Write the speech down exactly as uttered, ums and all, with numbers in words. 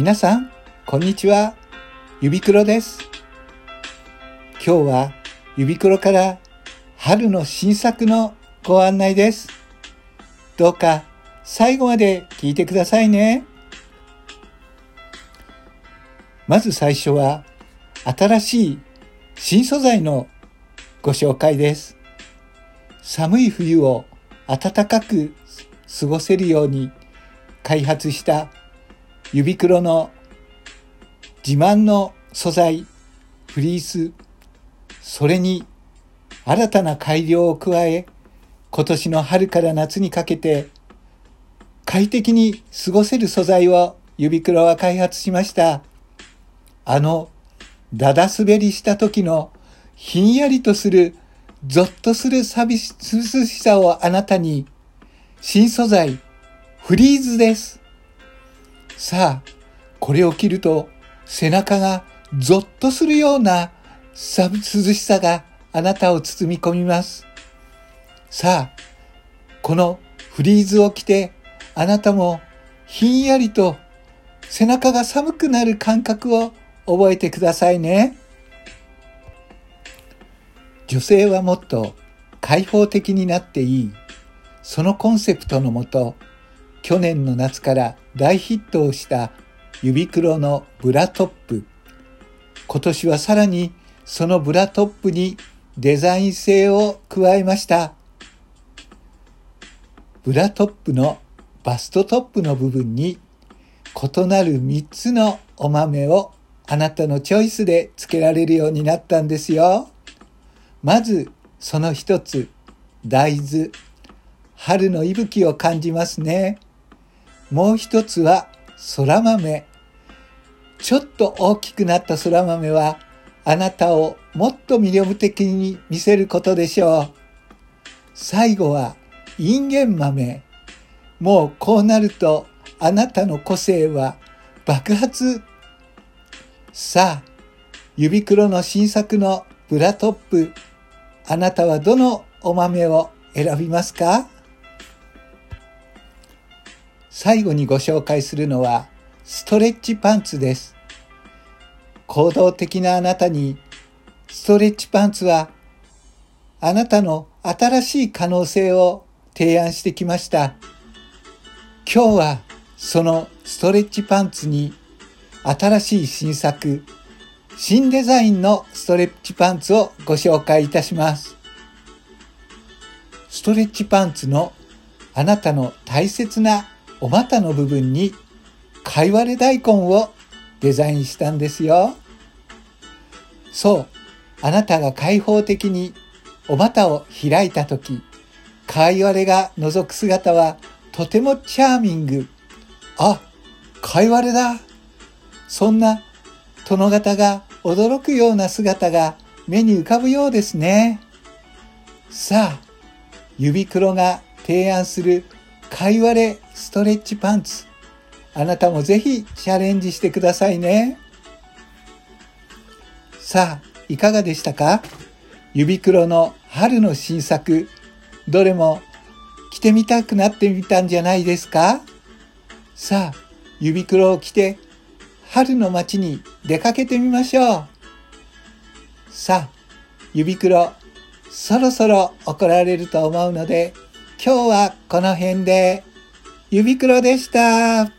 皆さんこんにちは、ゆびくろです。今日はゆびくろから春の新作のご案内です。どうか最後まで聞いてくださいね。まず最初は新しい新素材のご紹介です。寒い冬を暖かく過ごせるように開発したゆびくろの自慢の素材フリース、それに新たな改良を加え、今年の春から夏にかけて快適に過ごせる素材をゆびくろは開発しました。あのだだ滑りした時のひんやりとするゾッとする寂し涼しさをあなたに、新素材フリースです。さあ、これを着ると背中がゾッとするような涼しさがあなたを包み込みます。さあ、このフリースを着てあなたもひんやりと背中が寒くなる感覚を覚えてくださいね。女性はもっと開放的になっていい。そのコンセプトのもと、去年の夏から大ヒットをしたゆびくろのブラトップ。今年はさらにそのブラトップにデザイン性を加えました。ブラトップのバストトップの部分に異なるみっつのお豆をあなたのチョイスでつけられるようになったんですよ。まずそのひとつ、大豆。春の息吹を感じますね。もう一つは空豆。ちょっと大きくなった空豆はあなたをもっと魅力的に見せることでしょう。最後はインゲン豆。もうこうなるとあなたの個性は爆発。さあ、ゆびくろの新作のブラトップ。あなたはどのお豆を選びますか？最後にご紹介するのはストレッチパンツです。行動的なあなたにストレッチパンツはあなたの新しい可能性を提案してきました。今日はそのストレッチパンツに新しい新作、新デザインのストレッチパンツをご紹介いたします。ストレッチパンツのあなたの大切なお股の部分にかいわれ大根をデザインしたんですよ。そう、あなたが開放的にお股を開いたとき、かいわれが覗く姿はとてもチャーミング。あ、かいわれだ。そんな殿方が驚くような姿が目に浮かぶようですね。さあ、ゆびくろが提案するかいわれストレッチパンツ、あなたもぜひチャレンジしてくださいね。さあ、いかがでしたか？ゆびくろの春の新作、どれも着てみたくなってみたんじゃないですか？さあ、ゆびくろを着て春の街に出かけてみましょう。さあ、ゆびくろそろそろ怒られると思うので、今日はこの辺で。ゆびくろでした。